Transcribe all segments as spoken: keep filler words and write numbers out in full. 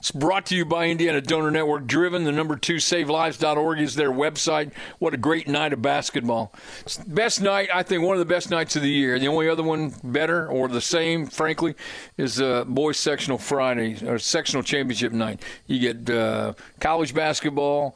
It's brought to you by Indiana Donor Network. Driven, the number two, save lives dot org is their website. What a great night of basketball. It's the best night, I think, one of the best nights of the year. The only other one better or the same, frankly, is the uh, boys' sectional Friday, or sectional championship night. You get uh, college basketball,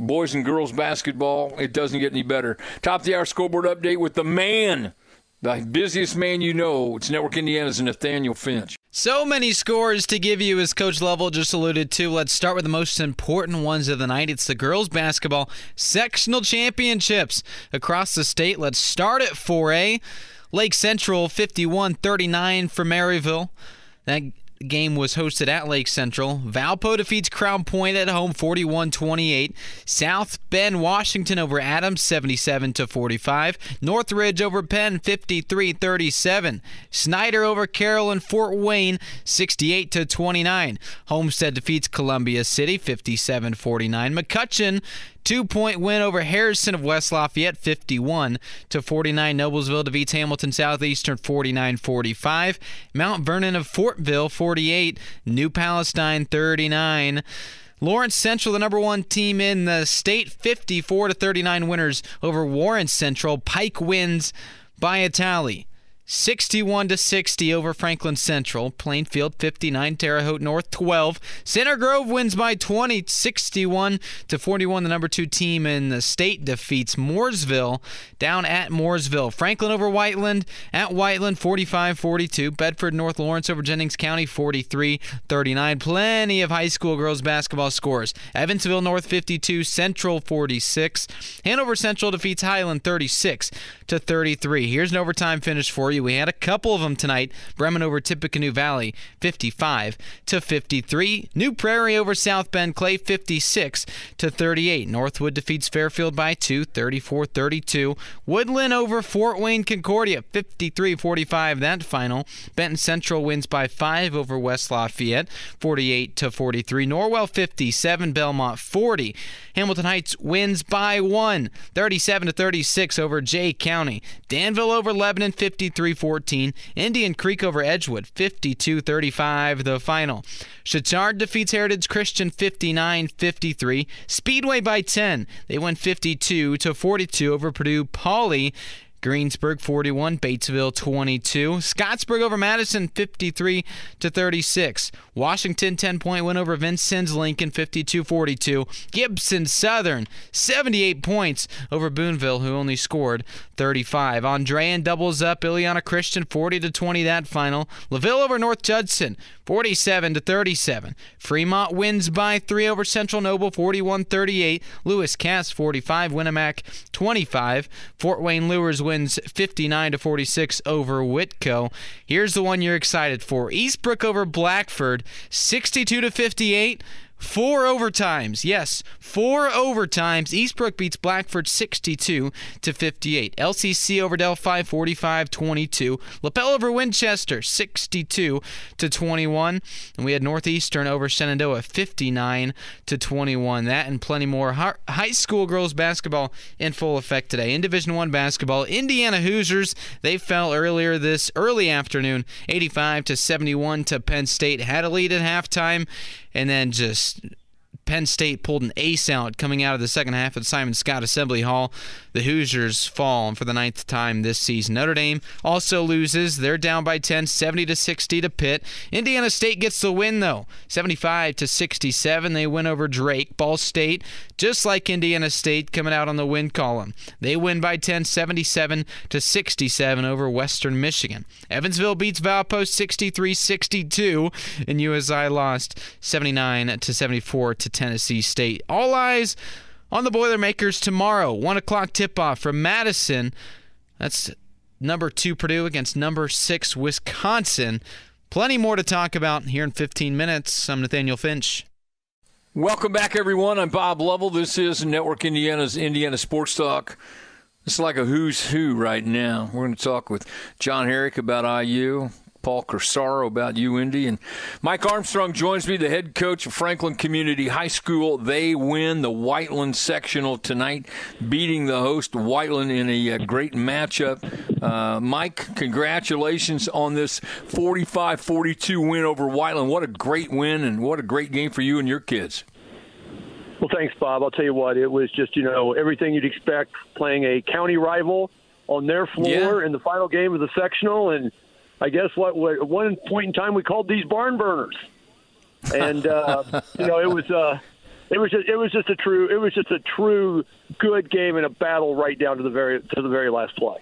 boys and girls basketball. It doesn't get any better. Top of the hour scoreboard update with the man. The busiest man you know. It's Network Indiana's Nathaniel Finch. So many scores to give you, as Coach Lovell just alluded to. Let's start with the most important ones of the night. It's the girls' basketball sectional championships across the state. Let's start at four A. Lake Central fifty-one thirty-nine for Maryville. That game was hosted at Lake Central. Valpo defeats Crown Point at home forty-one twenty-eight. South Bend Washington over Adams seventy-seven to forty-five. Northridge over Penn fifty-three thirty-seven. Snyder over Carroll and Fort Wayne sixty-eight to twenty-nine. Homestead defeats Columbia City fifty-seven forty-nine. McCutcheon two-point win over Harrison of West Lafayette, fifty-one to forty-nine. Noblesville defeats Hamilton Southeastern, forty-nine forty-five. Mount Vernon of Fortville, forty-eight. New Palestine, thirty-nine. Lawrence Central, the number one team in the state, fifty-four to thirty-nine winners over Warren Central. Pike wins by a tally, sixty-one to sixty over Franklin Central. Plainfield fifty-nine, Terre Haute North twelve. Center Grove wins by twenty, sixty-one to forty-one. The number two team in the state defeats Mooresville down at Mooresville. Franklin over Whiteland at Whiteland forty-five forty-two. Bedford North Lawrence over Jennings County forty-three thirty-nine. Plenty of high school girls basketball scores. Evansville North fifty-two, Central forty-six. Hanover Central defeats Highland thirty-six to thirty-three. Here's an overtime finish for you. We had a couple of them tonight. Bremen over Tippecanoe Valley, fifty-five to fifty-three. New Prairie over South Bend Clay, fifty-six to thirty-eight. Northwood defeats Fairfield by two, thirty-four thirty-two. Woodland over Fort Wayne Concordia, fifty-three forty-five. That final. Benton Central wins by five over West Lafayette, forty-eight to forty-three. Norwell fifty-seven, Belmont forty. Hamilton Heights wins by one, thirty-seven to thirty-six over Jay County. Danville over Lebanon, fifty-three fourteen. Indian Creek over Edgewood, fifty-two thirty-five, the final. Chichard defeats Heritage Christian, fifty-nine fifty-three. Speedway by ten. They win fifty-two to forty-two over Purdue Pauley. Greensburg forty-one, Batesville twenty-two. Scottsburg over Madison fifty-three to thirty-six. Washington ten point win over Vincennes Lincoln fifty-two forty-two. Gibson Southern seventy-eight points over Boonville, who only scored thirty-five. Andrean doubles up Ileana Christian forty to twenty, that final. LaVille over North Judson forty-seven to thirty-seven. Fremont wins by three over Central Noble forty-one thirty-eight. Lewis Cass forty-five, Winnemac twenty-five. Fort Wayne Lewers wins wins fifty-nine to forty-six over Whitco. Here's the one you're excited for. Eastbrook over Blackford, sixty-two to fifty-eight. Four overtimes. Yes, four overtimes. Eastbrook beats Blackford sixty-two to fifty-eight. L C C over Delphi forty-five twenty-two. LaPel over Winchester sixty-two to twenty-one. And we had Northeastern over Shenandoah fifty-nine to twenty-one. That and plenty more high school girls basketball in full effect today. In Division One basketball, Indiana Hoosiers, they fell earlier this early afternoon, eighty-five to seventy-one to Penn State. Had a lead at halftime, and then just Penn State pulled an ace out coming out of the second half at Simon Scott Assembly Hall. The Hoosiers fall for the ninth time this season. Notre Dame also loses. They're down by ten, seventy to sixty to Pitt. Indiana State gets the win, though, seventy-five to sixty-seven. They win over Drake. Ball State, just like Indiana State, coming out on the win column. They win by ten, seventy-seven to sixty-seven over Western Michigan. Evansville beats Valpo sixty-three sixty-two, and U S I lost seventy-nine to seventy-four to Tennessee State. All eyes on the Boilermakers tomorrow. one o'clock tip-off from Madison. That's number two Purdue against number six Wisconsin. Plenty more to talk about here in fifteen minutes. I'm Nathaniel Finch. Welcome back, everyone. I'm Bob Lovell. This is Network Indiana's Indiana Sports Talk. It's like a who's who right now. We're going to talk with John Herrick about I U, Paul Corsaro about U N D, and Mike Armstrong joins me, the head coach of Franklin Community High School. They win the Whiteland sectional tonight, beating the host Whiteland in a, a great matchup. Uh, Mike, congratulations on this forty-five forty-two win over Whiteland. What a great win, and what a great game for you and your kids. Well, thanks, Bob. I'll tell you what, it was just, you know, everything you'd expect playing a county rival on their floor yeah. in the final game of the sectional. And I guess what, what at one point in time we called these barn burners. And, uh, you know, it was, uh, it was just, it was just a true, it was just a true good game and a battle right down to the very, to the very last play.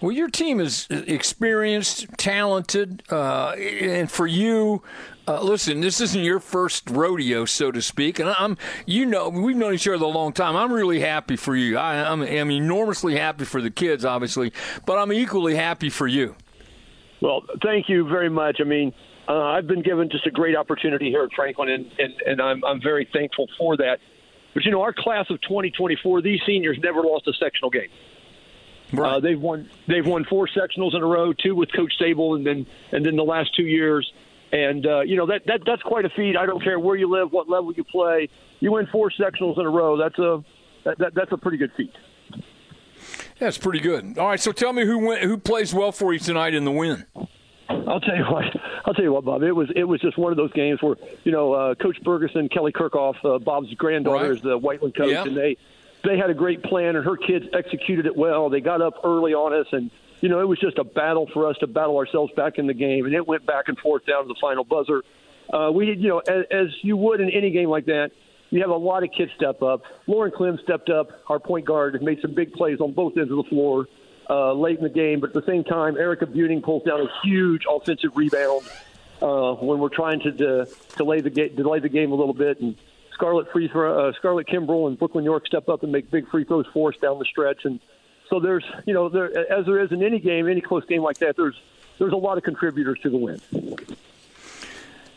Well, your team is experienced, talented, uh, and for you, uh, listen, this isn't your first rodeo, so to speak. And I'm, you know, we've known each other a long time. I'm really happy for you. I, I'm, I'm enormously happy for the kids, obviously, but I'm equally happy for you. Well, thank you very much. I mean, uh, I've been given just a great opportunity here at Franklin, and, and, and I'm, I'm very thankful for that. But, you know, our class of twenty twenty-four, these seniors never lost a sectional game. Right. Uh, they've won. They've won four sectionals in a row, two with Coach Sable, and then and then the last two years. And uh, you know that that that's quite a feat. I don't care where you live, what level you play. You win four sectionals in a row. That's a that, that that's a pretty good feat. That's pretty good. All right. So tell me who went, who plays well for you tonight in the win. I'll tell you what. I'll tell you what, Bob. It was it was just one of those games where you know uh, Coach Bergeson, Kelly Kirkhoff, uh, Bob's granddaughter right. is the Whiteland coach, yeah. and they. They had a great plan, and her kids executed it well. They got up early on us, and, you know, it was just a battle for us to battle ourselves back in the game, and it went back and forth down to the final buzzer. Uh, we, you know, as, as you would in any game like that, you have a lot of kids step up. Lauren Clem stepped up, our point guard, made some big plays on both ends of the floor uh, late in the game, but at the same time, Erica Buning pulls down a huge offensive rebound uh, when we're trying to de- delay, the ga- delay the game a little bit, and Scarlett free throw, uh, Scarlett Kimbrell and Brooklyn York step up and make big free throws for us down the stretch. And so there's, you know, there, as there is in any game, any close game like that, there's there's a lot of contributors to the win.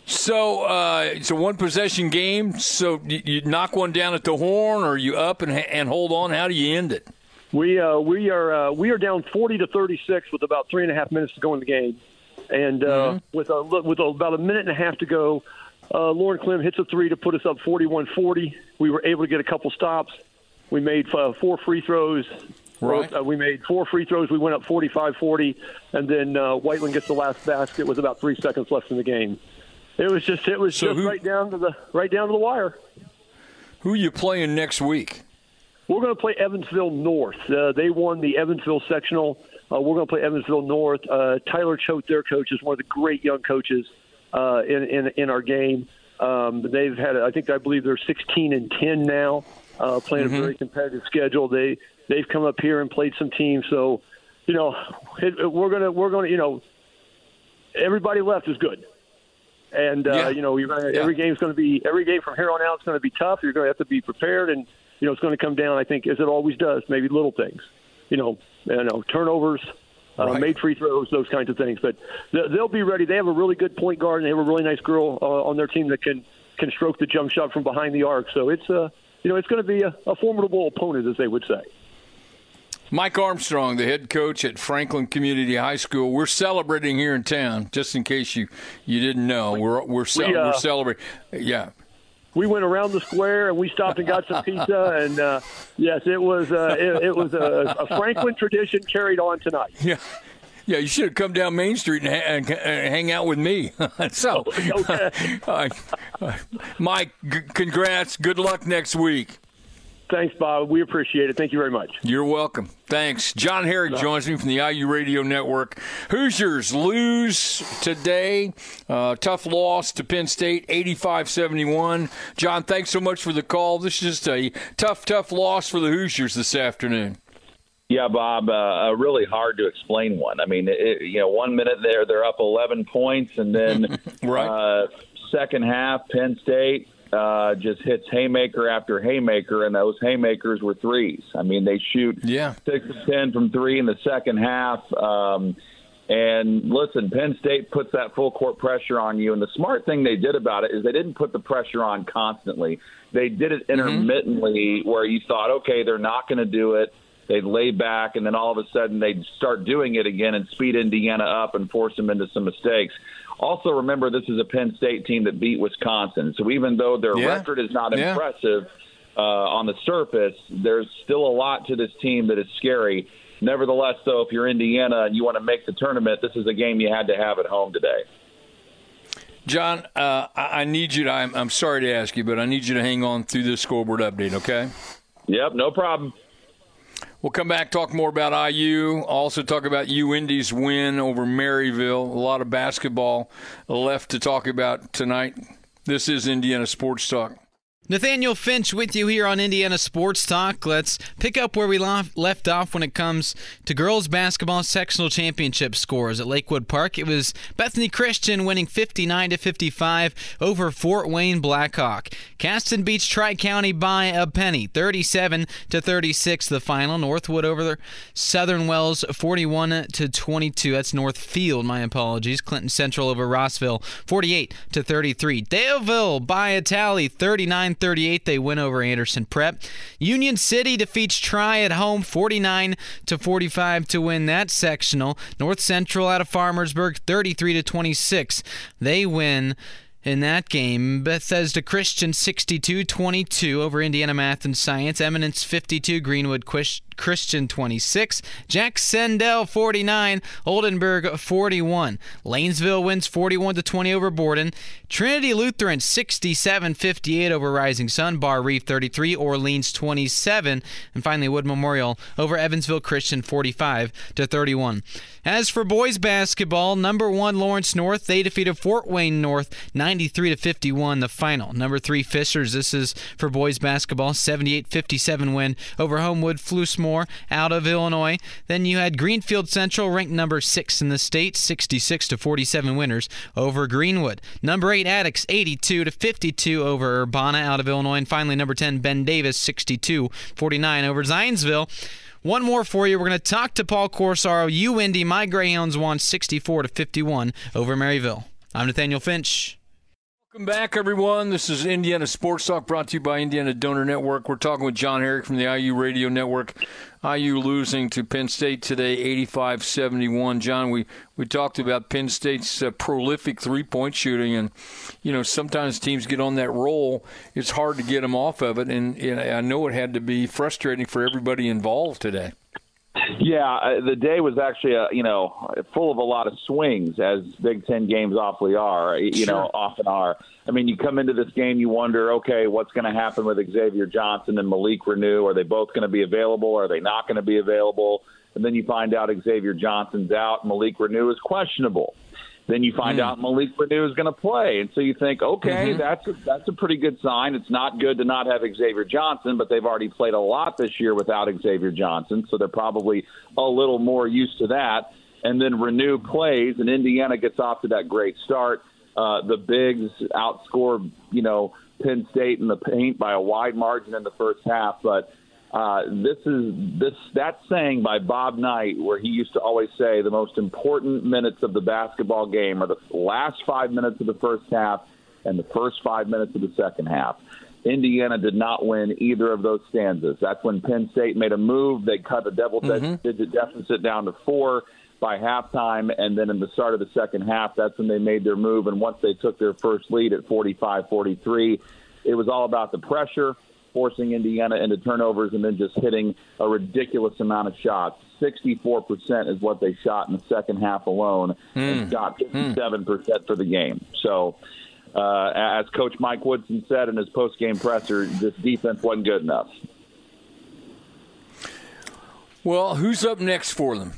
So uh, it's a one possession game. So you, you knock one down at the horn, or you up and and hold on. How do you end it? We uh, we are uh, we are down forty to thirty-six with about three and a half minutes to go in the game, and uh, mm-hmm. with a, with a, about a minute and a half to go. Uh, Lauren Clem hits a three to put us up forty-one forty. We were able to get a couple stops. We made uh, four free throws. Right. Uh, we made four free throws. We went up forty-five forty, and then uh, Whiteland gets the last basket with about three seconds left in the game. It was just it was so just who, right down to the right down to the wire. Who are you playing next week? We're going to play Evansville North. Uh, they won the Evansville sectional. Uh, we're going to play Evansville North. Uh, Tyler Choate, their coach, is one of the great young coaches. Uh, in, in in our game, um, they've had I think I believe they're sixteen and ten now, uh, playing mm-hmm. a very competitive schedule. They they've come up here and played some teams, so you know it, it, we're gonna we're gonna you know everybody left is good, and uh, yeah. you know you're gonna, yeah. every game's gonna be every game from here on out is gonna be tough. You're gonna have to be prepared, and you know it's gonna come down I think as it always does, maybe little things, you know, you know turnovers. Uh, right. Made free throws, those kinds of things. But th- they'll be ready. They have a really good point guard, and they have a really nice girl uh, on their team that can, can stroke the jump shot from behind the arc. So it's uh, you know it's going to be a, a formidable opponent, as they would say. Mike Armstrong, the head coach at Franklin Community High School. We're celebrating here in town, just in case you, you didn't know. We're we're, ce- we, uh, we're celebrating. Yeah. We went around the square and we stopped and got some pizza, and uh, yes, it was uh, it, it was a, a Franklin tradition carried on tonight. Yeah, yeah, you should have come down Main Street and, ha- and hang out with me. So, okay. uh, uh, Mike, g- congrats, good luck next week. Thanks, Bob. We appreciate it. Thank you very much. You're welcome. Thanks. John Herrick joins me from the I U Radio Network. Hoosiers lose today. Uh, tough loss to Penn State, eighty-five seventy-one. John, thanks so much for the call. This is just a tough, tough loss for the Hoosiers this afternoon. Yeah, Bob, uh, really hard to explain one. I mean, it, you know, one minute there, they're up eleven points, and then right. uh, second half, Penn State. Uh, just hits haymaker after haymaker, and those haymakers were threes. I mean, they shoot yeah. six of ten from three in the second half. Um, And listen, Penn State puts that full court pressure on you. And the smart thing they did about it is they didn't put the pressure on constantly. They did it intermittently, mm-hmm. where you thought, okay, they're not going to do it. They'd lay back, and then all of a sudden they'd start doing it again and speed Indiana up and force them into some mistakes. Also, remember, this is a Penn State team that beat Wisconsin. So even though their yeah. record is not yeah. impressive uh, on the surface, there's still a lot to this team that is scary. Nevertheless, though, if you're Indiana and you want to make the tournament, this is a game you had to have at home today. John, uh, I need you to, I'm, I'm sorry to ask you, but I need you to hang on through this scoreboard update, okay? Yep, no problem. We'll come back, talk more about I U, also talk about U N D's win over Maryville. A lot of basketball left to talk about tonight. This is Indiana Sports Talk. Nathaniel Finch with you here on Indiana Sports Talk. Let's pick up where we left off when it comes to girls basketball sectional championship scores at Lakewood Park. It was Bethany Christian winning fifty-nine to fifty-five over Fort Wayne Blackhawk. Caston beats Tri-County by a penny, thirty-seven to thirty-six the final. Northwood over Southern Wells, forty-one to twenty-two. That's Northfield, my apologies. Clinton Central over Rossville, forty-eight to thirty-three. Daleville by a tally, thirty-nine thirty-eight. They win over Anderson Prep. Union City defeats Tri at home forty-nine to forty-five to win that sectional. North Central out of Farmersburg thirty-three to twenty-six. They win in that game. Bethesda Christian sixty-two twenty-two over Indiana Math and Science. Eminence fifty-two, Greenwood Christian twenty-six. Jack Sendell forty-nine, Oldenburg forty-one. Lanesville wins forty-one to twenty over Borden. Trinity Lutheran sixty-seven fifty-eight over Rising Sun. Bar Reef thirty-three, Orleans twenty-seven. And finally Wood Memorial over Evansville Christian forty-five to thirty-one. As for boys basketball, number one Lawrence North, they defeated Fort Wayne North ninety-three to fifty-one the final. Number three Fishers, this is for boys basketball, seventy-eight fifty-seven win over Homewood Floosemore out of Illinois. Then you had Greenfield Central, ranked number six in the state, sixty-six to forty-seven winners over Greenwood. Number eight Attucks, eighty-two to fifty-two over Urbana out of Illinois. And finally number ten Ben Davis, sixty-two forty-nine over Zionsville. One more for you. We're going to talk to Paul Corsaro. U N D, my Greyhounds won sixty-four to fifty-one over Maryville. I'm Nathaniel Finch. Welcome back, everyone. This is Indiana Sports Talk, brought to you by Indiana Donor Network. We're talking with John Herrick from the I U Radio Network. I U losing to Penn State today, eighty-five seventy-one. John, we, we talked about Penn State's uh, prolific three-point shooting, and, you know, sometimes teams get on that roll. It's hard to get them off of it, and, and I know it had to be frustrating for everybody involved today. Yeah, the day was actually, uh, you know, full of a lot of swings, as Big Ten games awfully are, you sure. know, often are. I mean, you come into this game, you wonder, okay, what's going to happen with Xavier Johnson and Malik Renew? Are they both going to be available? Are they not going to be available? And then you find out Xavier Johnson's out, Malik Renew is questionable. Then you find mm. out Malik Renew is going to play. And so you think, okay, mm-hmm. that's, a, that's a pretty good sign. It's not good to not have Xavier Johnson, but they've already played a lot this year without Xavier Johnson, so they're probably a little more used to that. And then Renew plays, and Indiana gets off to that great start. Uh, the Bigs outscored, you know, Penn State in the paint by a wide margin in the first half, but Uh, this is this that saying by Bob Knight, where he used to always say the most important minutes of the basketball game are the last five minutes of the first half and the first five minutes of the second half. Indiana did not win either of those stanzas. That's when Penn State made a move. They cut the double-digit mm-hmm. deficit down to four by halftime, and then in the start of the second half, that's when they made their move. And once they took their first lead at forty-five forty-three, it was all about the pressure, forcing Indiana into turnovers and then just hitting a ridiculous amount of shots. sixty-four percent is what they shot in the second half alone, mm. and shot fifty-seven percent mm. for the game. So, uh, as Coach Mike Woodson said in his post-game presser, this defense wasn't good enough. Well, who's up next for them?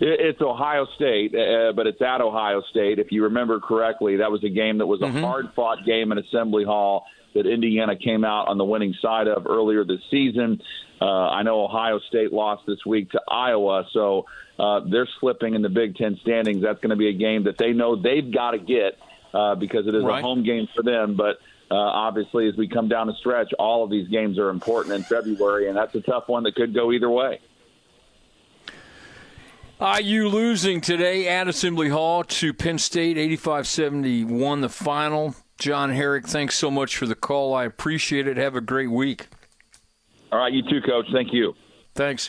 It's Ohio State, uh, but it's at Ohio State. If you remember correctly, that was a game that was a mm-hmm. hard-fought game in Assembly Hall that Indiana came out on the winning side of earlier this season. Uh, I know Ohio State lost this week to Iowa, so uh, they're slipping in the Big Ten standings. That's going to be a game that they know they've got to get uh, because it is right. a home game for them. But uh, obviously, as we come down the stretch, all of these games are important in February, and that's a tough one that could go either way. I U losing today at Assembly Hall to Penn State, eighty-five seventy-one, the final. John Herrick, thanks so much for the call. I appreciate it. Have a great week. All right, you too, Coach. Thank you. Thanks.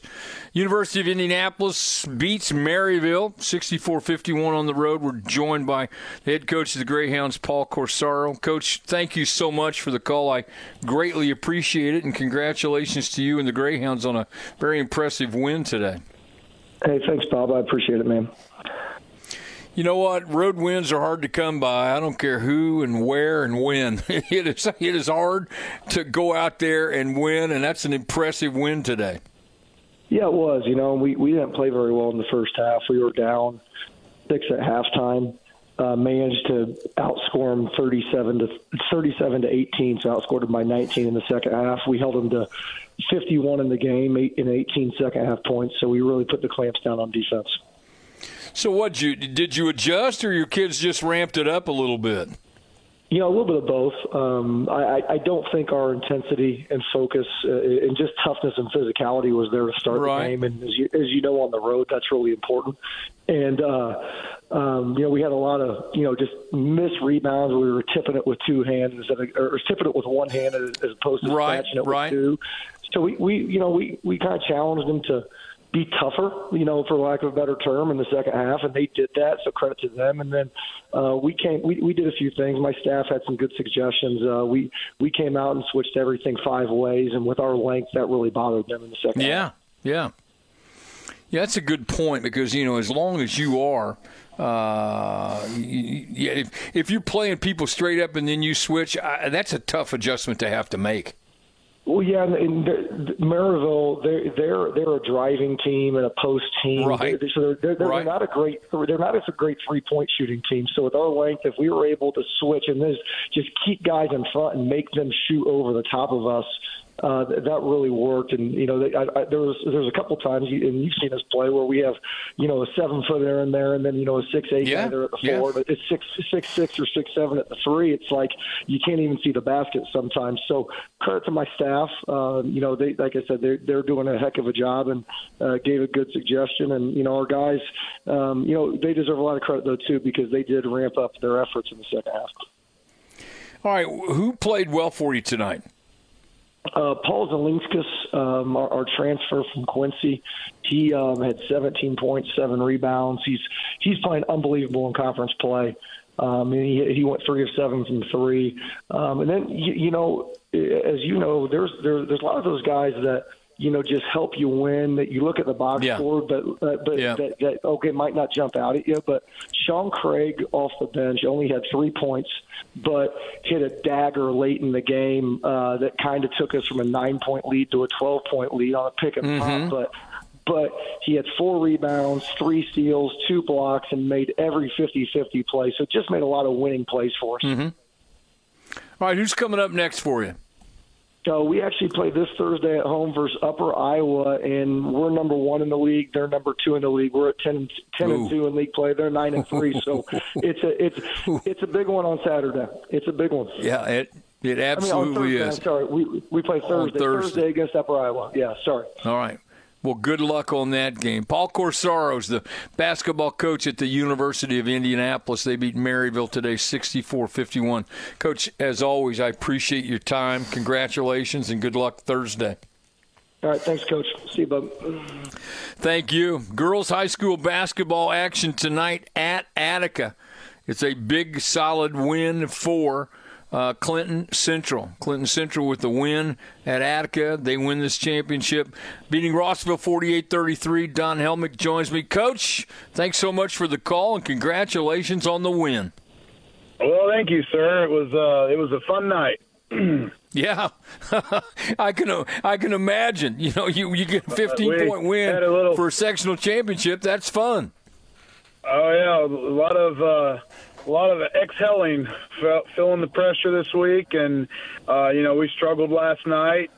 University of Indianapolis beats Maryville, sixty-four fifty-one on the road. We're joined by the head coach of the Greyhounds, Paul Corsaro. Coach, thank you so much for the call. I greatly appreciate it, and congratulations to you and the Greyhounds on a very impressive win today. Hey, thanks, Bob. I appreciate it, man. You know what? Road wins are hard to come by. I don't care who and where and when. It is, it is hard to go out there and win, and that's an impressive win today. Yeah, it was. You know, we, we didn't play very well in the first half. We were down six at halftime. Uh, managed to outscore them thirty-seven to eighteen, so outscored them by nineteen in the second half. We held them to fifty-one in the game, eight, and eighteen second half points. So we really put the clamps down on defense. So what you did you adjust, or your kids just ramped it up a little bit? You know, a little bit of both. Um, I, I don't think our intensity and focus uh, and just toughness and physicality was there to start right. the game. And as you, as you know, on the road, that's really important. And, uh, um, you know, we had a lot of, you know, just missed rebounds. We were tipping it with two hands instead of, or tipping it with one hand as opposed to right, snatching it right. with two. So, we, we you know, we, we kind of challenged them to be tougher, you know, for lack of a better term, in the second half, and they did that, so credit to them. And then uh, we came, we, we did a few things. My staff had some good suggestions. Uh, we we came out and switched everything five ways, and with our length, that really bothered them in the second yeah, half. Yeah, yeah. Yeah, that's a good point because, you know, as long as you are uh, – yeah, if, if you're playing people straight up and then you switch, I, that's a tough adjustment to have to make. Well, yeah, and, and Maryville, they're they're they're a driving team and a post team, right. they're, so they're, they're, they're right. not a great they're not a great three point shooting team. So with our length, if we were able to switch and just keep guys in front and make them shoot over the top of us, uh, that really worked. And you know, they, I, I, there was there was a couple times, you, and you've seen us play where we have you know a seven footer in there, and then you know a six eight yeah. guy there at the yeah. four, but it's six six six or six seven at the three. It's like you can't even see the basket sometimes. So credit to my staff. Uh, you know, they, like I said, they're, they're doing a heck of a job and uh, gave a good suggestion. And, you know, our guys, um, you know, they deserve a lot of credit, though, too, because they did ramp up their efforts in the second half. All right. Who played well for you tonight? Uh, Paul Zelinskis, um, our, our transfer from Quincy, he um, had seventeen points, seven rebounds. He's, he's playing unbelievable in conference play. Um, and he, he went three of seven from three. Um, and then, you, you know, as you know, there's there, there's a lot of those guys that, you know, just help you win, that you look at the box yeah. score, but, uh, but yeah. that, that, okay, might not jump out at you. But Sean Craig off the bench only had three points, but hit a dagger late in the game uh, that kind of took us from a nine-point lead to a twelve-point lead on a pick and mm-hmm. pop. But But he had four rebounds, three steals, two blocks, and made every fifty-fifty play. So just made a lot of winning plays for us. Mm-hmm. All right, who's coming up next for you? So we actually play this Thursday at home versus Upper Iowa, and we're number one in the league. They're number two in the league. We're at ten, ten and two in league play. They're nine and three. So it's a it's it's a big one on Saturday. It's a big one. Yeah, it it absolutely I mean, on Thursday, is. I'm sorry, we we play Thursday. Thursday. Thursday against Upper Iowa. Yeah, sorry. All right. Well, good luck on that game. Paul Corsaro's the basketball coach at the University of Indianapolis. They beat Maryville today, sixty-four fifty-one. Coach, as always, I appreciate your time. Congratulations, and good luck Thursday. All right, thanks, Coach. See you, bub. Thank you. Girls high school basketball action tonight at Attica. It's a big, solid win for Uh, Clinton Central. Clinton Central with the win at Attica. They win this championship, beating Rossville forty-eight thirty-three. Don Helmick joins me. Coach, thanks so much for the call, and congratulations on the win. Well, thank you, sir. It was uh, it was a fun night. Yeah, I can I can imagine. You know, you, you get a fifteen-point win a little... for a sectional championship. That's fun. Oh, yeah, a lot of uh... – A lot of exhaling, feeling the pressure this week, and uh, you know we struggled last night.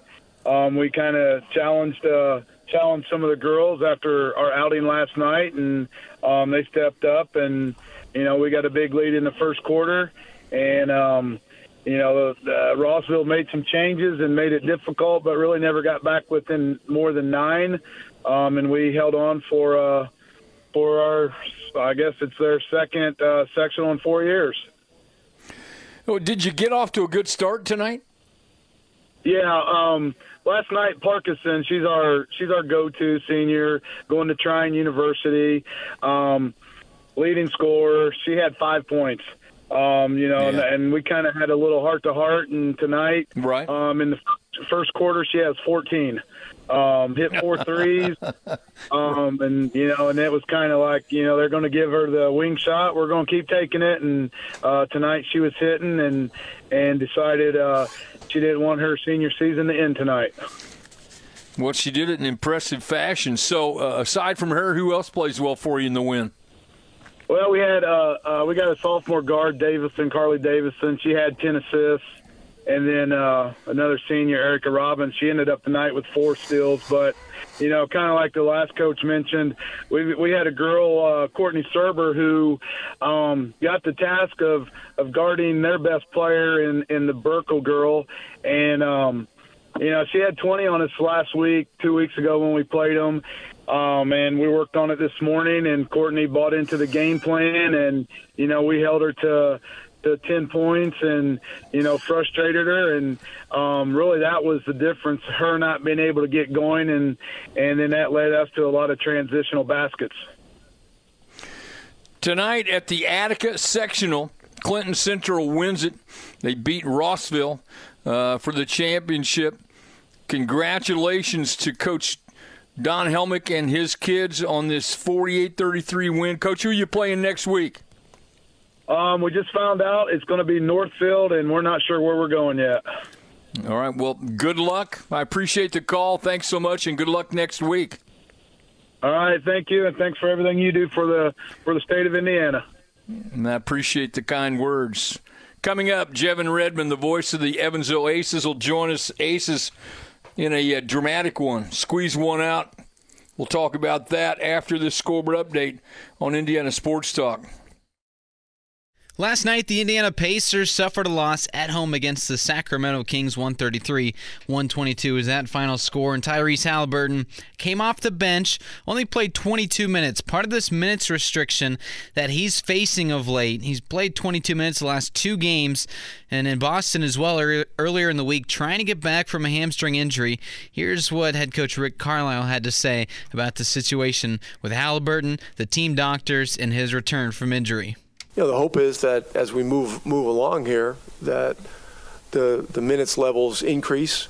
Um, we kind of challenged uh, challenged some of the girls after our outing last night, and um, they stepped up. And you know we got a big lead in the first quarter, and um, you know uh, Rossville made some changes and made it difficult, but really never got back within more than nine, um, and we held on for. Uh, for our, I guess it's their second uh, sectional in four years. Oh, did you get off to a good start tonight? Yeah, um, last night Parkinson, she's our she's our go-to senior, going to Trine University, um, leading scorer. She had five points, um, you know, yeah. and, and we kind of had a little heart-to-heart. And tonight, right. um, in the f- first quarter, she has fourteen. Um, hit four threes, um, and you know, and it was kind of like you know they're going to give her the wing shot. We're going to keep taking it, and uh, tonight she was hitting, and and decided uh, she didn't want her senior season to end tonight. Well, she did it in impressive fashion. So, uh, aside from her, who else plays well for you in the win? Well, we had uh, uh, we got a sophomore guard, Davison, Carly Davison. She had ten assists. And then uh, another senior, Erica Robbins, she ended up the night with four steals. But, you know, kind of like the last coach mentioned, we we had a girl, uh, Courtney Serber, who um, got the task of, of guarding their best player in, in the Burkle girl. And, um, you know, she had twenty on us last week, two weeks ago when we played them. Um, and we worked on it this morning, and Courtney bought into the game plan. And, you know, we held her to – to ten points and, you know, frustrated her. And um, really that was the difference, her not being able to get going. And, and then that led us to a lot of transitional baskets. Tonight at the Attica Sectional, Clinton Central wins it. They beat Rossville uh, for the championship. Congratulations to Coach Don Helmick and his kids on this forty-eight thirty-three win. Coach, who are you playing next week? Um, we just found out it's going to be Northfield, and we're not sure where we're going yet. All right. Well, good luck. I appreciate the call. Thanks so much, and good luck next week. All right. Thank you, and thanks for everything you do for the for the state of Indiana. And I appreciate the kind words. Coming up, Jevin Redmond, the voice of the Evansville Aces, will join us. Aces in a uh, dramatic one. Squeeze one out. We'll talk about that after this scoreboard update on Indiana Sports Talk. Last night, the Indiana Pacers suffered a loss at home against the Sacramento Kings, one thirty-three to one twenty-two is that final score. And Tyrese Halliburton came off the bench, only played twenty-two minutes. Part of this minutes restriction that he's facing of late. He's played twenty-two minutes the last two games, and in Boston as well er- earlier in the week, trying to get back from a hamstring injury. Here's what head coach Rick Carlisle had to say about the situation with Halliburton, the team doctors, and his return from injury. You know, the hope is that as we move move along here, that the the minutes levels increase,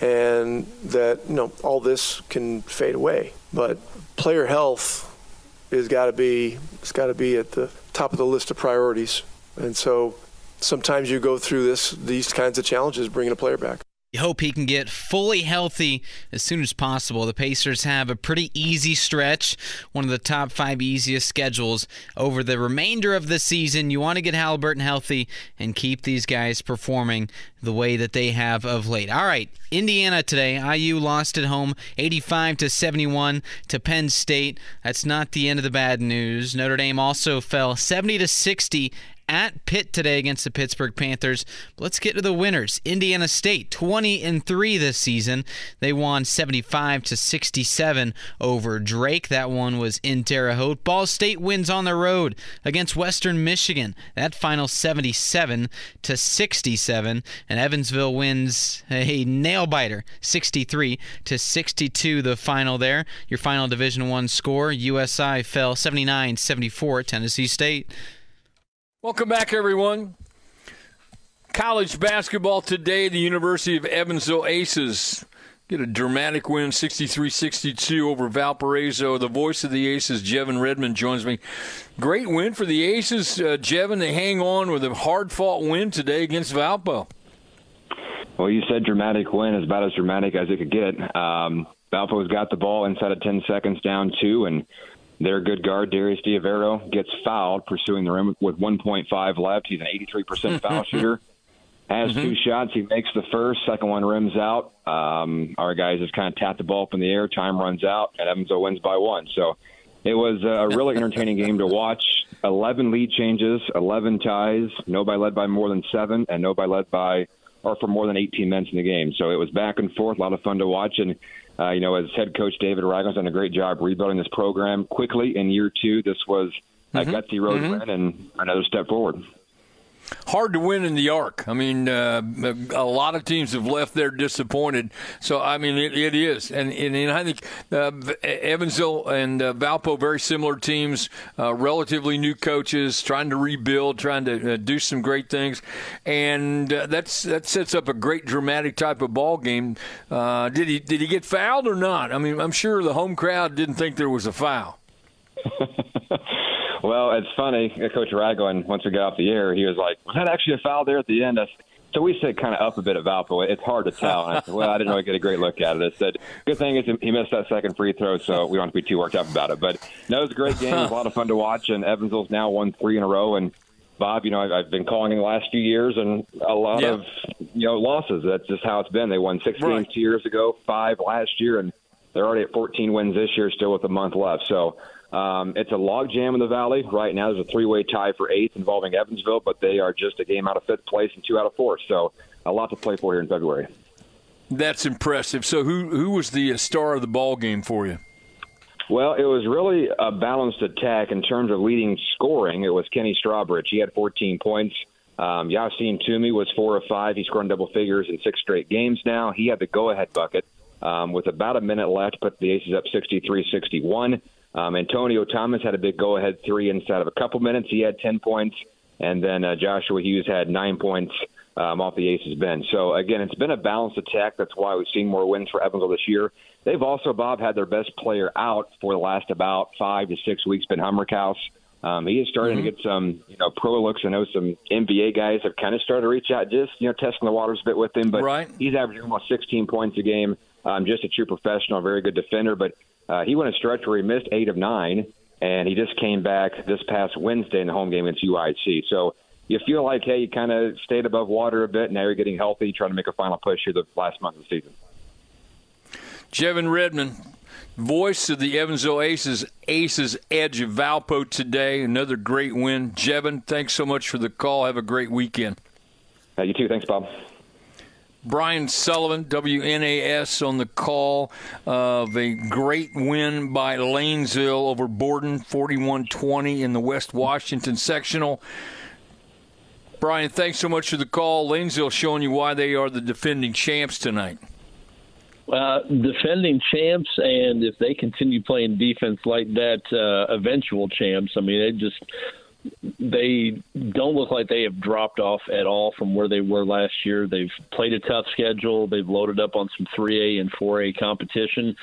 and that you know all this can fade away. But player health is got to be it's got to be at the top of the list of priorities. And so sometimes you go through this these kinds of challenges bringing a player back. Hope he can get fully healthy as soon as possible. The Pacers have a pretty easy stretch, one of the top five easiest schedules over the remainder of the season. You want to get Halliburton healthy and keep these guys performing the way that they have of late. All right, Indiana today. I U lost at home eighty-five to seventy-one to Penn State. That's not the end of the bad news. Notre Dame also fell seventy to sixty at Pitt today against the Pittsburgh Panthers. But let's get to the winners. Indiana State, twenty and three this season. They won seventy-five to sixty-seven over Drake. That one was in Terre Haute. Ball State wins on the road against Western Michigan. That final seventy-seven to sixty-seven. And Evansville wins a nail biter, sixty-three to sixty-two the final there. Your final Division I score, U S I fell seventy-nine seventy-four Tennessee State. Welcome back, everyone. College basketball today, the University of Evansville Aces get a dramatic win, sixty-three sixty-two over Valparaiso. The voice of the Aces, Jevin Redmond, joins me. Great win for the Aces, uh, Jevin. They hang on with a hard-fought win today against Valpo. Well, you said dramatic win is about as dramatic as it could get. Um, Valpo's got the ball inside of ten seconds down two, and their good guard, Darius D'Ivero, gets fouled pursuing the rim with one point five left. He's an eighty-three percent foul shooter. Has mm-hmm. two shots. He makes the first. Second one rims out. Um, our guys just kind of tap the ball up in the air. Time runs out, and Evansville wins by one. So it was a really entertaining game to watch. eleven lead changes, eleven ties. Nobody led by more than seven, and nobody led by or for more than eighteen minutes in the game. So it was back and forth, a lot of fun to watch. And Uh, you know, as head coach David Reichen's done a great job rebuilding this program quickly in year two. This was a mm-hmm. gutsy road mm-hmm. win and another step forward. Hard to win in the arc. I mean, uh, a lot of teams have left there disappointed. So, I mean, it, it is. And, and, and I think uh, Evansville and uh, Valpo, very similar teams, uh, relatively new coaches, trying to rebuild, trying to uh, do some great things. And uh, that's that sets up a great dramatic type of ball game. Uh, did he did he get fouled or not? I mean, I'm sure the home crowd didn't think there was a foul. Well, it's funny. Coach Ragland, once we got off the air, he was like, was that actually a foul there at the end? So we said kind of up a bit at Valpo. It's hard to tell. And I said, well, I didn't really get a great look at it. I said, good thing is he missed that second free throw, so we don't have to be too worked up about it. But no, it was a great game. It was a lot of fun to watch, and Evansville's now won three in a row. And, Bob, you know, I've been calling in the last few years, and a lot yeah. of, you know, losses. That's just how it's been. They won six right. games two years ago, five last year, and they're already at fourteen wins this year, still with a month left. So, Um, it's a log jam in the Valley. Right now there's a three-way tie for eighth involving Evansville, but they are just a game out of fifth place and two out of four. So a lot to play for here in February. That's impressive. So who who was the star of the ball game for you? Well, it was really a balanced attack in terms of leading scoring. It was Kenny Strawbridge. He had fourteen points. Um, Yasin Toomey was four of five. He's scoring double figures in six straight games now. He had the go-ahead bucket um, with about a minute left, put the Aces up sixty-three sixty-one. Um, Antonio Thomas had a big go-ahead three inside of a couple minutes. He had ten points. And then uh, Joshua Hughes had nine points um, off the Aces bench. So, again, it's been a balanced attack. That's why we've seen more wins for Evansville this year. They've also, Bob, had their best player out for the last about five to six weeks, Ben Hummerkaus. Um, he is starting mm-hmm. to get some, you know, pro looks. I know some N B A guys have kind of started to reach out, just, you know, testing the waters a bit with him. But right. he's averaging almost sixteen points a game. Um, just a true professional, very good defender. But Uh, he went a stretch where he missed eight of nine, and he just came back this past Wednesday in the home game against U I C. So you feel like, hey, you kind of stayed above water a bit, and now you're getting healthy, trying to make a final push here the last month of the season. Jevin Redmond, voice of the Evansville Aces, Aces Edge of Valpo today. Another great win. Jevin, thanks so much for the call. Have a great weekend. Uh, you too. Thanks, Bob. Brian Sullivan, W N A S, on the call of a great win by Lanesville over Borden, forty-one twenty in the West Washington sectional. Brian, thanks so much for the call. Lanesville showing you why they are the defending champs tonight. Uh, defending champs, and if they continue playing defense like that, uh, eventual champs. I mean, they just... They don't look like they have dropped off at all from where they were last year. They've played a tough schedule. They've loaded up on some three A and four A competition.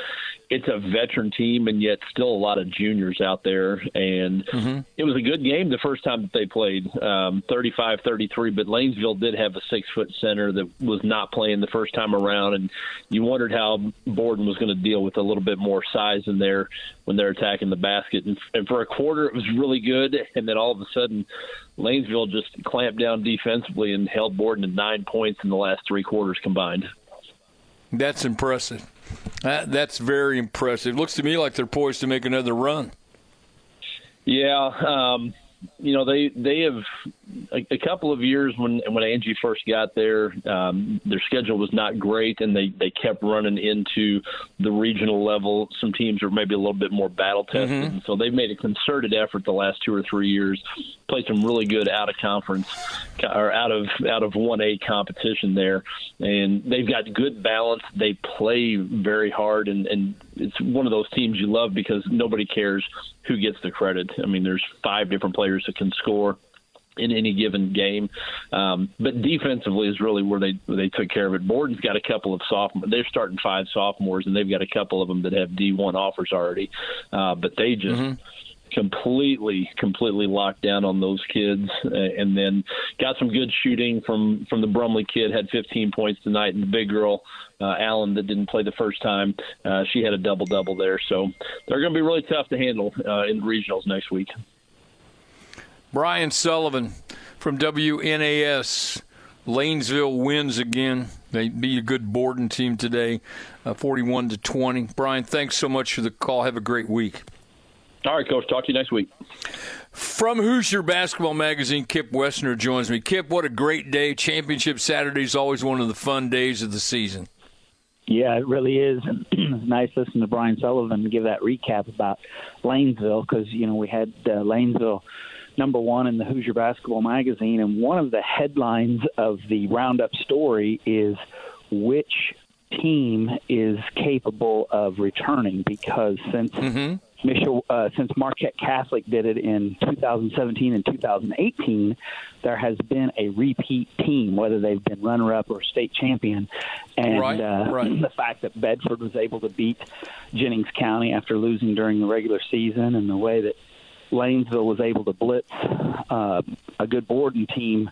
It's a veteran team, and yet still a lot of juniors out there. And mm-hmm. it was a good game the first time that they played, um, thirty-five thirty-three. But Lanesville did have a six-foot center that was not playing the first time around. And you wondered how Borden was going to deal with a little bit more size in there when they're attacking the basket. And, and for a quarter, it was really good. And then all of a sudden, Lanesville just clamped down defensively and held Borden to nine points in the last three quarters combined. That's impressive. That, that's very impressive. Looks to me like they're poised to make another run. Yeah, um, you know, they they have a, a couple of years when when Angie first got there, um, their schedule was not great, and they, they kept running into the regional level. Some teams are maybe a little bit more battle-tested, mm-hmm. and so they've made a concerted effort the last two or three years, played some really good out-of-conference or out of out of one A competition there, and they've got good balance. They play very hard, and, and it's one of those teams you love because nobody cares who gets the credit. I mean, there's five different players that can score in any given game. Um, but defensively is really where they where they took care of it. Borden's got a couple of sophomores. They're starting five sophomores, and they've got a couple of them that have D one offers already. Uh, but they just mm-hmm. – completely, completely locked down on those kids, uh, and then got some good shooting from, from the Brumley kid, had fifteen points tonight, and the big girl, uh, Allen, that didn't play the first time, uh, she had a double-double there. So they're going to be really tough to handle uh, in the regionals next week. Brian Sullivan from W N A S. Lanesville wins again. They beat a good Borden team today, uh, forty-one to twenty. Brian, thanks so much for the call. Have a great week. All right, Coach. Talk to you next week. From Hoosier Basketball Magazine, Kip Wessner joins me. Kip, what a great day. Championship Saturday is always one of the fun days of the season. Yeah, it really is. And nice listening to Brian Sullivan give that recap about Lanesville, because, you know, we had uh, Lanesville number one in the Hoosier Basketball Magazine, and one of the headlines of the roundup story is which team is capable of returning, because since mm-hmm. Mitchell, uh, since Marquette Catholic did it in two thousand seventeen and two thousand eighteen, there has been a repeat team, whether they've been runner-up or state champion. And right, uh, right. the fact that Bedford was able to beat Jennings County after losing during the regular season, and the way that Lanesville was able to blitz uh, a good Borden team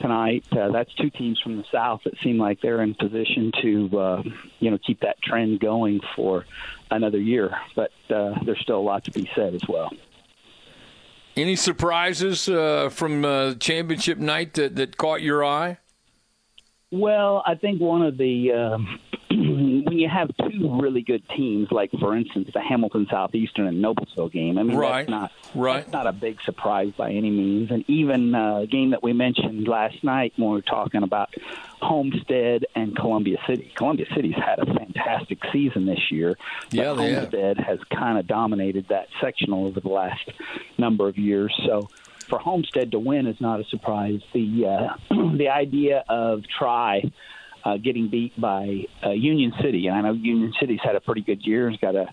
tonight, uh, that's two teams from the South that seem like they're in position to, uh, you know, keep that trend going for another year. But uh, there's still a lot to be said as well. Any surprises uh, from uh, championship night that, that caught your eye? Well, I think one of the um, – when you have two really good teams, like, for instance, the Hamilton Southeastern and Noblesville game, I mean, right. that's, not, right. that's not a big surprise by any means. And even a uh, game that we mentioned last night when we were talking about Homestead and Columbia City. Columbia City's had a fantastic season this year, but yeah, Homestead have. has kind of dominated that sectional over the last number of years. So for Homestead to win is not a surprise. The uh, the idea of Tri uh, getting beat by uh, Union City, and I know Union City's had a pretty good year. Has got a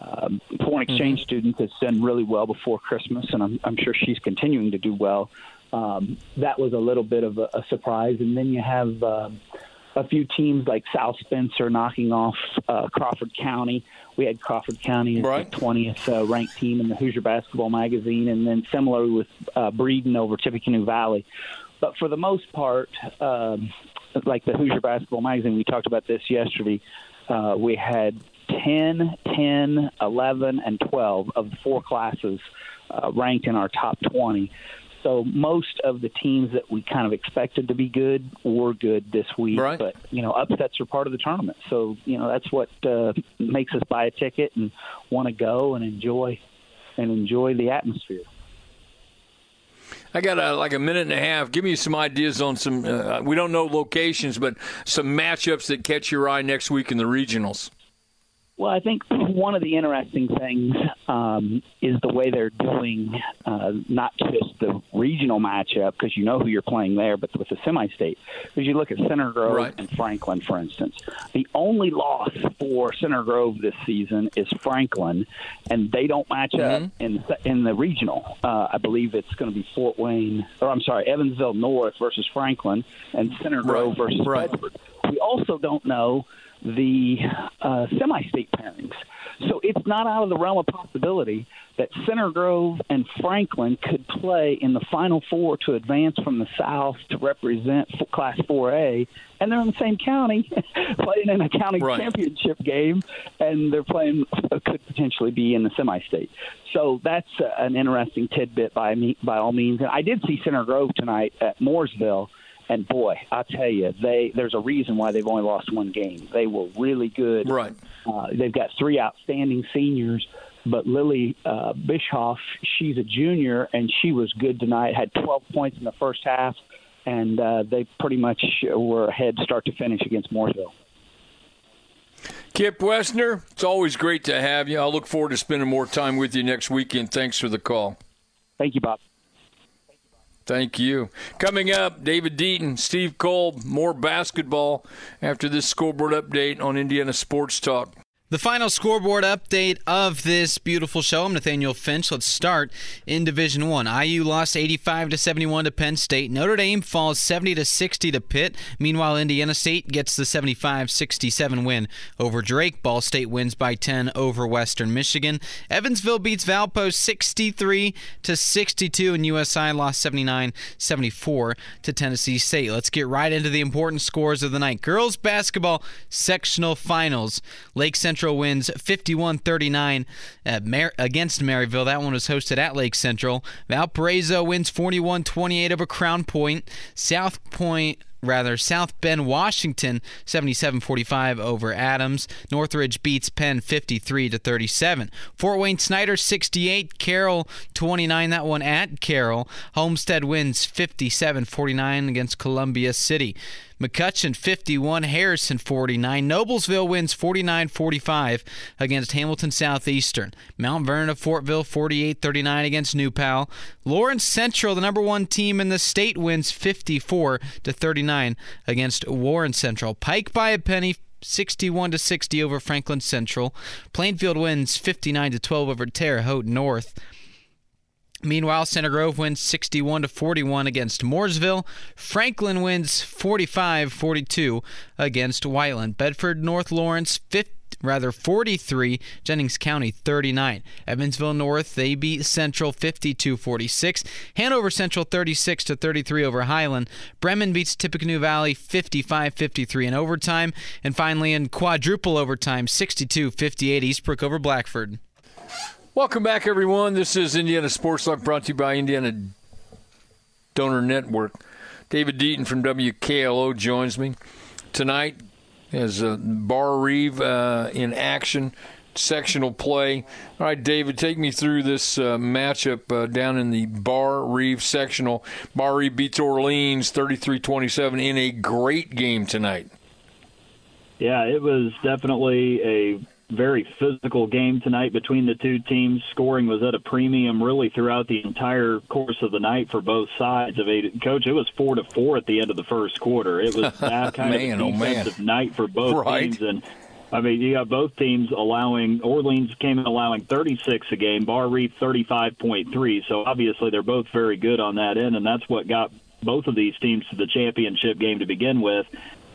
um, foreign exchange mm-hmm. student that's done really well before Christmas, and I'm, I'm sure she's continuing to do well. Um, that was a little bit of a, a surprise. And then you have uh, a few teams like South Spencer knocking off uh, Crawford County. We had Crawford County as right. the twentieth uh, ranked team in the Hoosier Basketball Magazine, and then similarly with uh, Breeden over Tippecanoe Valley. But for the most part, um, like the Hoosier Basketball Magazine, we talked about this yesterday, uh, we had ten, ten, eleven, and twelve of the four classes uh, ranked in our top twenty. So most of the teams that we kind of expected to be good were good this week. Right. But, you know, upsets are part of the tournament. So, you know, that's what uh, makes us buy a ticket and want to go and enjoy and enjoy the atmosphere. I got uh, like a minute and a half. Give me some ideas on some uh, – we don't know locations, but some matchups that catch your eye next week in the regionals. Well, I think one of the interesting things um, is the way they're doing uh, not just the regional matchup, because you know who you're playing there, but with the semi-state. Because you look at Center Grove right. and Franklin, for instance. The only loss for Center Grove this season is Franklin, and they don't match mm-hmm. up in, in the regional. Uh, I believe it's going to be Fort Wayne, or I'm sorry, Evansville North versus Franklin, and Center Grove right. versus right. Bedford. We also don't know the uh, semi-state pairings. So it's not out of the realm of possibility that Center Grove and Franklin could play in the Final Four to advance from the South to represent Class four A, and they're in the same county playing in a county right. championship game, and they're playing uh, could potentially be in the semi-state. So that's uh, an interesting tidbit by me, by all means. And I did see Center Grove tonight at Mooresville. And, boy, I'll tell you, they there's a reason why they've only lost one game. They were really good. Right. Uh, they've got three outstanding seniors, but Lily uh, Bischoff, she's a junior, and she was good tonight, had twelve points in the first half, and uh, they pretty much were ahead start to finish against Mooresville. Kip Westner, it's always great to have you. I look forward to spending more time with you next weekend. Thanks for the call. Thank you, Bob. Thank you. Coming up, David Deaton, Steve Cole, more basketball after this scoreboard update on Indiana Sports Talk. The final scoreboard update of this beautiful show. I'm Nathaniel Finch. Let's start in Division One. I U lost eighty-five to seventy-one to Penn State. Notre Dame falls seventy to sixty to Pitt. Meanwhile, Indiana State gets the seventy-five sixty-seven win over Drake. Ball State wins by ten over Western Michigan. Evansville beats Valpo sixty-three to sixty-two, and U S I lost seventy-nine seventy-four to Tennessee State. Let's get right into the important scores of the night. Girls basketball sectional finals. Lake Central Central wins fifty-one thirty-nine at Mar- against Maryville. That one was hosted at Lake Central. Valparaiso wins forty-one twenty-eight over Crown Point. South Point rather South Bend Washington seventy-seven forty-five over Adams. Northridge beats Penn fifty-three to thirty-seven. Fort Wayne Snyder sixty-eight, Carroll twenty-nine, that one at Carroll. Homestead wins fifty-seven forty-nine against Columbia City. McCutcheon fifty-one, Harrison forty-nine. Noblesville wins forty-nine forty-five against Hamilton Southeastern. Mount Vernon of Fortville forty-eight thirty-nine against New Powell. Lawrence Central, the number one team in the state, wins fifty-four to thirty-nine against Warren Central. Pike by a penny, sixty-one to sixty over Franklin Central. Plainfield wins fifty-nine to twelve over Terre Haute North. Meanwhile, Center Grove wins sixty-one to forty-one against Mooresville. Franklin wins forty-five forty-two against Whiteland. Bedford North Lawrence fifty, rather forty-three, Jennings County thirty-nine. Evansville North, they beat Central fifty-two forty-six. Hanover Central thirty-six to thirty-three over Highland. Bremen beats Tippecanoe Valley fifty-five fifty-three in overtime. And finally in quadruple overtime, sixty-two fifty-eight Eastbrook over Blackford. Welcome back, everyone. This is Indiana Sports Talk, brought to you by Indiana Donor Network. David Deaton from W K L O joins me tonight as a Bar Reeve uh, in action, sectional play. All right, David, take me through this uh, matchup uh, down in the Bar Reeve sectional. Bar Reeve beats Orleans thirty-three twenty-seven in a great game tonight. Yeah, it was definitely a very physical game tonight between the two teams. Scoring was at a premium really throughout the entire course of the night for both sides of it. Coach, it was four to four at the end of the first quarter. It was that kind man, of defensive oh night for both right. teams. And I mean, you got both teams allowing, Orleans came in allowing thirty-six a game, Bar Reef thirty-five point three. So obviously they're both very good on that end, and that's what got both of these teams to the championship game to begin with.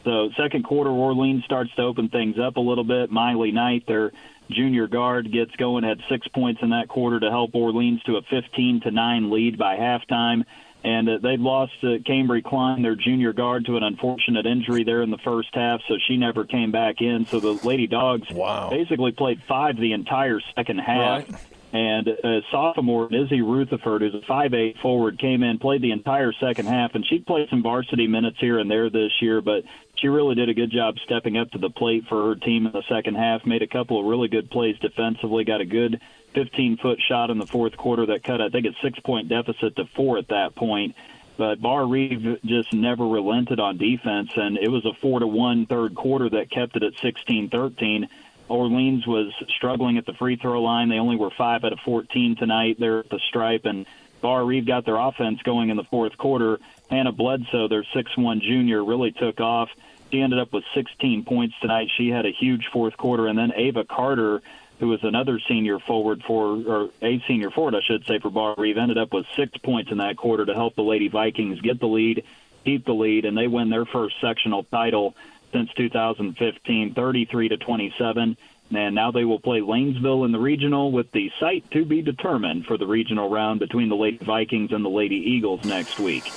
So second quarter, Orleans starts to open things up a little bit. Miley Knight, their junior guard, gets going, had six points in that quarter to help Orleans to a fifteen to nine lead by halftime. And uh, they've lost uh, Cambry Klein, their junior guard, to an unfortunate injury there in the first half, so she never came back in. So the Lady Dogs wow. basically played five the entire second half. Right. And a sophomore, Izzy Rutherford, who's a five eight forward, came in, played the entire second half, and she played some varsity minutes here and there this year, but she really did a good job stepping up to the plate for her team in the second half, made a couple of really good plays defensively, got a good fifteen-foot shot in the fourth quarter that cut, I think, a six-point deficit to four at that point. But Bar Reeve just never relented on defense, and it was a four to one third quarter that kept it at sixteen thirteen. Orleans was struggling at the free throw line. They only were five out of fourteen tonight there at the stripe, and Bar Reeve got their offense going in the fourth quarter. Hannah Bledsoe, their six one junior, really took off. She ended up with sixteen points tonight. She had a huge fourth quarter, and then Ava Carter, who was another senior forward for, or a senior forward, I should say, for Bar Reeve, ended up with six points in that quarter to help the Lady Vikings get the lead, keep the lead, and they win their first sectional title since two thousand fifteen, thirty-three to twenty-seven, and now they will play Lanesville in the regional, with the site to be determined for the regional round between the Lady Vikings and the Lady Eagles next week.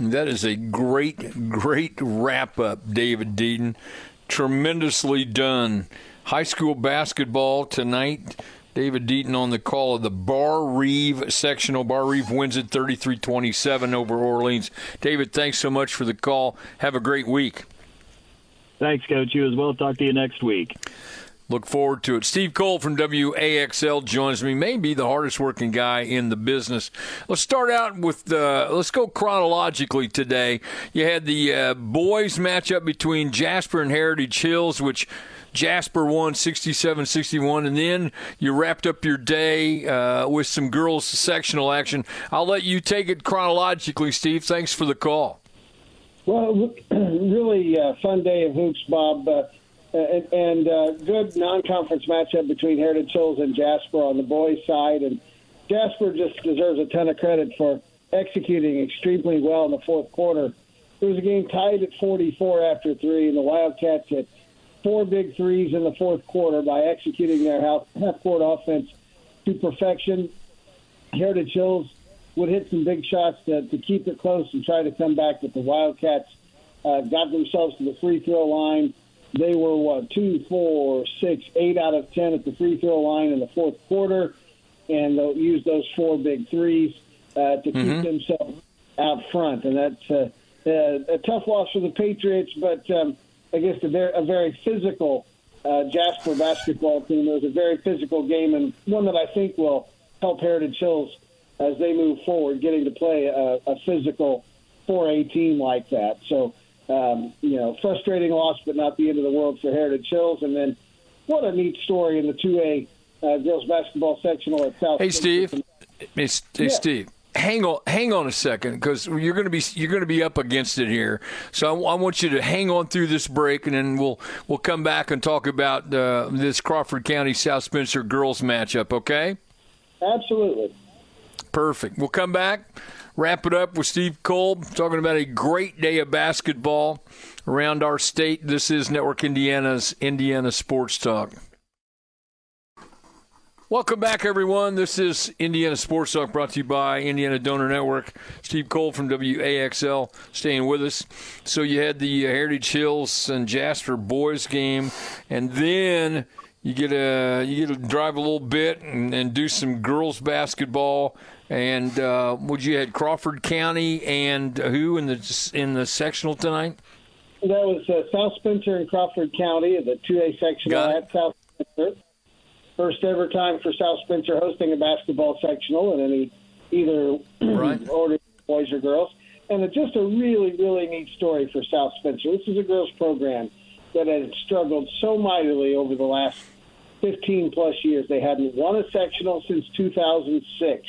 That is a great, great wrap-up, David Deaton. Tremendously done. High school basketball tonight. David Deaton on the call of the Bar Reeve sectional. Bar Reeve wins it thirty-three twenty-seven over Orleans. David, thanks so much for the call. Have a great week. Thanks, Coach. You as well. Talk to you next week. Look forward to it. Steve Cole from W A X L joins me. Maybe the hardest working guy in the business. Let's start out with the, let's go chronologically today. You had the uh, boys matchup between Jasper and Heritage Hills, which Jasper won sixty-seven sixty-one, and then you wrapped up your day uh, with some girls sectional action. I'll let you take it chronologically, Steve. Thanks for the call. Well, really uh, fun day of hoops, Bob, uh, and, and uh, good non-conference matchup between Heritage Hills and Jasper on the boys' side. And Jasper just deserves a ton of credit for executing extremely well in the fourth quarter. It was a game tied at forty-four after three, and the Wildcats had four big threes in the fourth quarter by executing their half-court offense to perfection. Heritage Hills would hit some big shots to, to keep it close and try to come back, but the Wildcats uh, got themselves to the free throw line. They were, what, two, four, six, eight out of ten at the free throw line in the fourth quarter, and they'll use those four big threes uh, to mm-hmm. keep themselves out front. And that uh, uh, a tough loss for the Patriots, but um, I guess they're a very physical uh, Jasper basketball team. It was a very physical game, and one that I think will help Heritage Hills as they move forward, getting to play a, a physical four A team like that. So, um, you know, frustrating loss, but not the end of the world for Heritage Hills. And then what a neat story in the two A uh, girls basketball sectional at South. Hey, Steve. Hey, yeah. Steve. Hang on, hang on a second, because you're going to be you're going to be up against it here. So I, I want you to hang on through this break, and then we'll we'll come back and talk about uh, this Crawford County South Spencer girls matchup. Okay? Absolutely. Perfect. We'll come back, wrap it up with Steve Kolb, talking about a great day of basketball around our state. This is Network Indiana's Indiana Sports Talk. Welcome back, everyone. This is Indiana Sports Talk, brought to you by Indiana Donor Network. Steve Kolb from W A X L staying with us. So you had the Heritage Hills and Jasper boys game, and then you get a you get to drive a little bit and, and do some girls basketball. And uh, would you had Crawford County and who in the in the sectional tonight? That was uh, South Spencer and Crawford County, the two A sectional at South Spencer. First ever time for South Spencer hosting a basketball sectional in any either right. order, boys or girls. And it's just a really, really neat story for South Spencer. This is a girls program that had struggled so mightily over the last fifteen plus years. They hadn't won a sectional since two thousand six.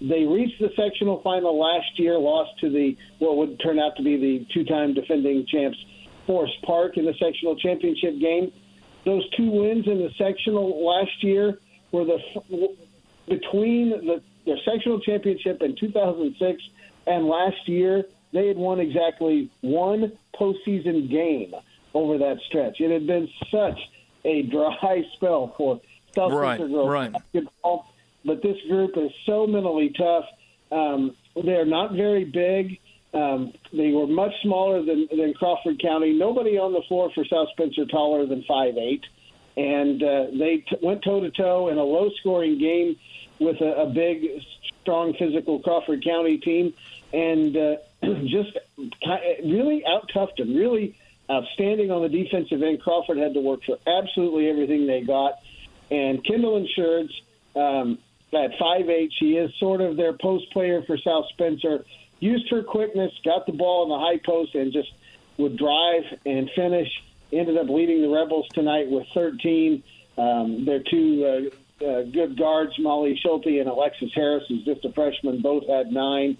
They reached the sectional final last year, lost to the what would turn out to be the two-time defending champs Forest Park in the sectional championship game. Those two wins in the sectional last year were the between the, the sectional championship in two thousand six and last year, they had won exactly one postseason game over that stretch. It had been such a dry spell for South right, Central girls right. basketball. But this group is so mentally tough. Um, they're not very big. Um, they were much smaller than, than Crawford County. Nobody on the floor for South Spencer taller than five eight. And uh, they t- went toe-to-toe in a low-scoring game with a, a big, strong, physical Crawford County team. And uh, just really out-toughed them, really outstanding on the defensive end. Crawford had to work for absolutely everything they got. And Kendall Insurance, um, at five eight, she is sort of their post player for South Spencer. Used her quickness, got the ball in the high post, and just would drive and finish. Ended up leading the Rebels tonight with thirteen. Um, their two uh, uh, good guards, Molly Schulte and Alexis Harris, who's just a freshman, both had nine.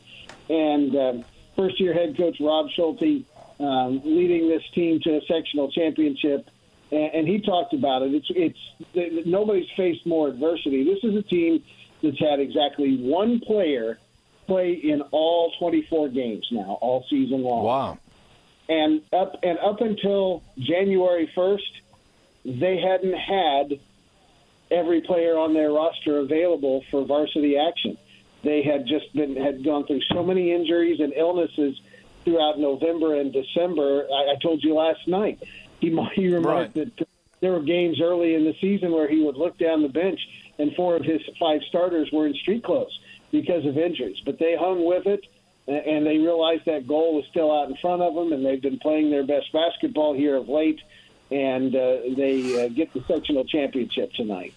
And um, first-year head coach Rob Schulte um, leading this team to a sectional championship. And, and he talked about it. It's it's nobody's faced more adversity. This is a team that's had exactly one player play in all twenty-four games now, all season long. Wow. And up and up until January first, they hadn't had every player on their roster available for varsity action. They had just been had gone through so many injuries and illnesses throughout November and December. I, I told you last night, he, he remarked right. that there were games early in the season where he would look down the bench and four of his five starters were in street clothes because of injuries. But they hung with it, and they realized that goal was still out in front of them, and they've been playing their best basketball here of late, and uh, they uh, get the sectional championship tonight.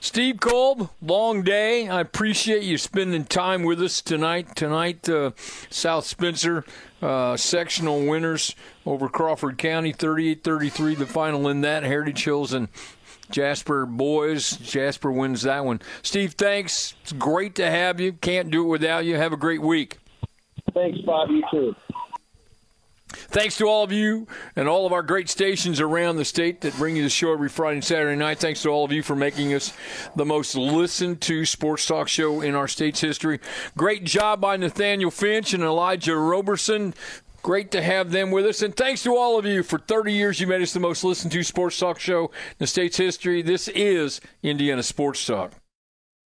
Steve Kolb, long day. I appreciate you spending time with us tonight. Tonight, uh, South Spencer uh, sectional winners over Crawford County, thirty-eight thirty-three, the final in that. Heritage Hills and Jasper boys. Jasper wins that one. Steve, thanks. It's great to have you. Can't do it without you. Have a great week. Thanks, Bob. You too. Thanks to all of you and all of our great stations around the state that bring you the show every Friday and Saturday night. Thanks to all of you for making us the most listened to sports talk show in our state's history. Great job by Nathaniel Finch and Elijah Roberson. Great to have them with us. And thanks to all of you. For thirty years, you made us the most listened to sports talk show in the state's history. This is Indiana Sports Talk.